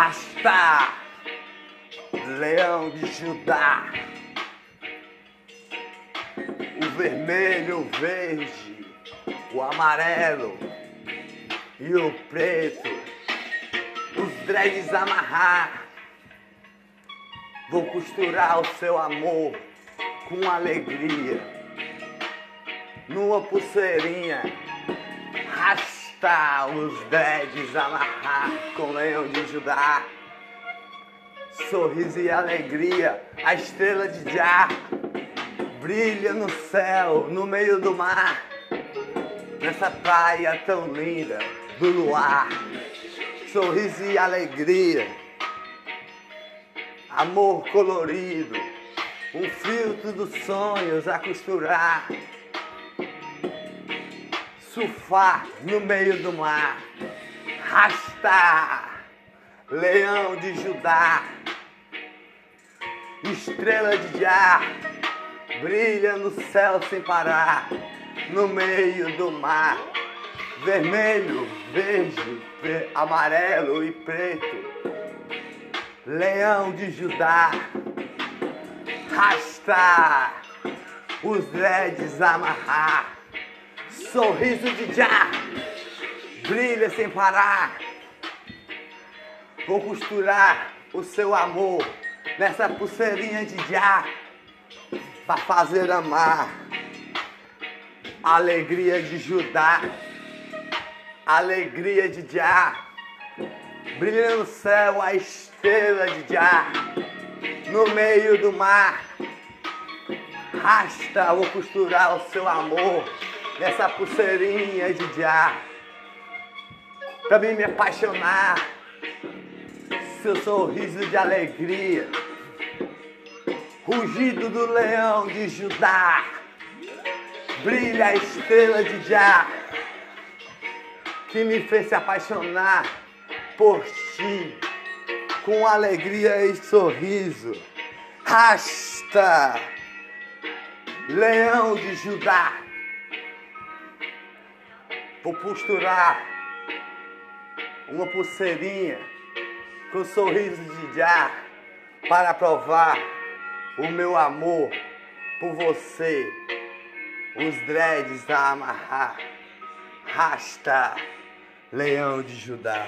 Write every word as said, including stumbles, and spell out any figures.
Rasta, leão de Judá, o vermelho, o verde, o amarelo e o preto, os dreads amarrar. Vou costurar o seu amor com alegria, numa pulseirinha, rasta os dreads amarrar com leão de Judá. Sorriso e alegria, a estrela de Jah brilha no céu, no meio do mar, nessa praia tão linda do luar. Sorriso e alegria, amor colorido, um filtro dos sonhos a costurar, surfar no meio do mar, rasta, leão de Judá, estrela de Jah, brilha no céu sem parar, no meio do mar, vermelho, verde, amarelo e preto, leão de Judá, rasta, os dreads amarrar, sorriso de Jah, brilha sem parar. Vou costurar o seu amor nessa pulseirinha de Jah, pra fazer amar. Alegria de Judá, alegria de Jah, brilha no céu a estrela de Jah, no meio do mar, rasta, vou costurar o seu amor nessa pulseirinha de Jah, pra mim me apaixonar, seu sorriso de alegria, rugido do leão de Judá, brilha a estrela de Jah, que me fez se apaixonar por ti, com alegria e sorriso, rasta, leão de Judá. Vou costurar uma pulseirinha com sorriso de Jah, para provar o meu amor por você, os dreads a amarrar, rasta, leão de Judá.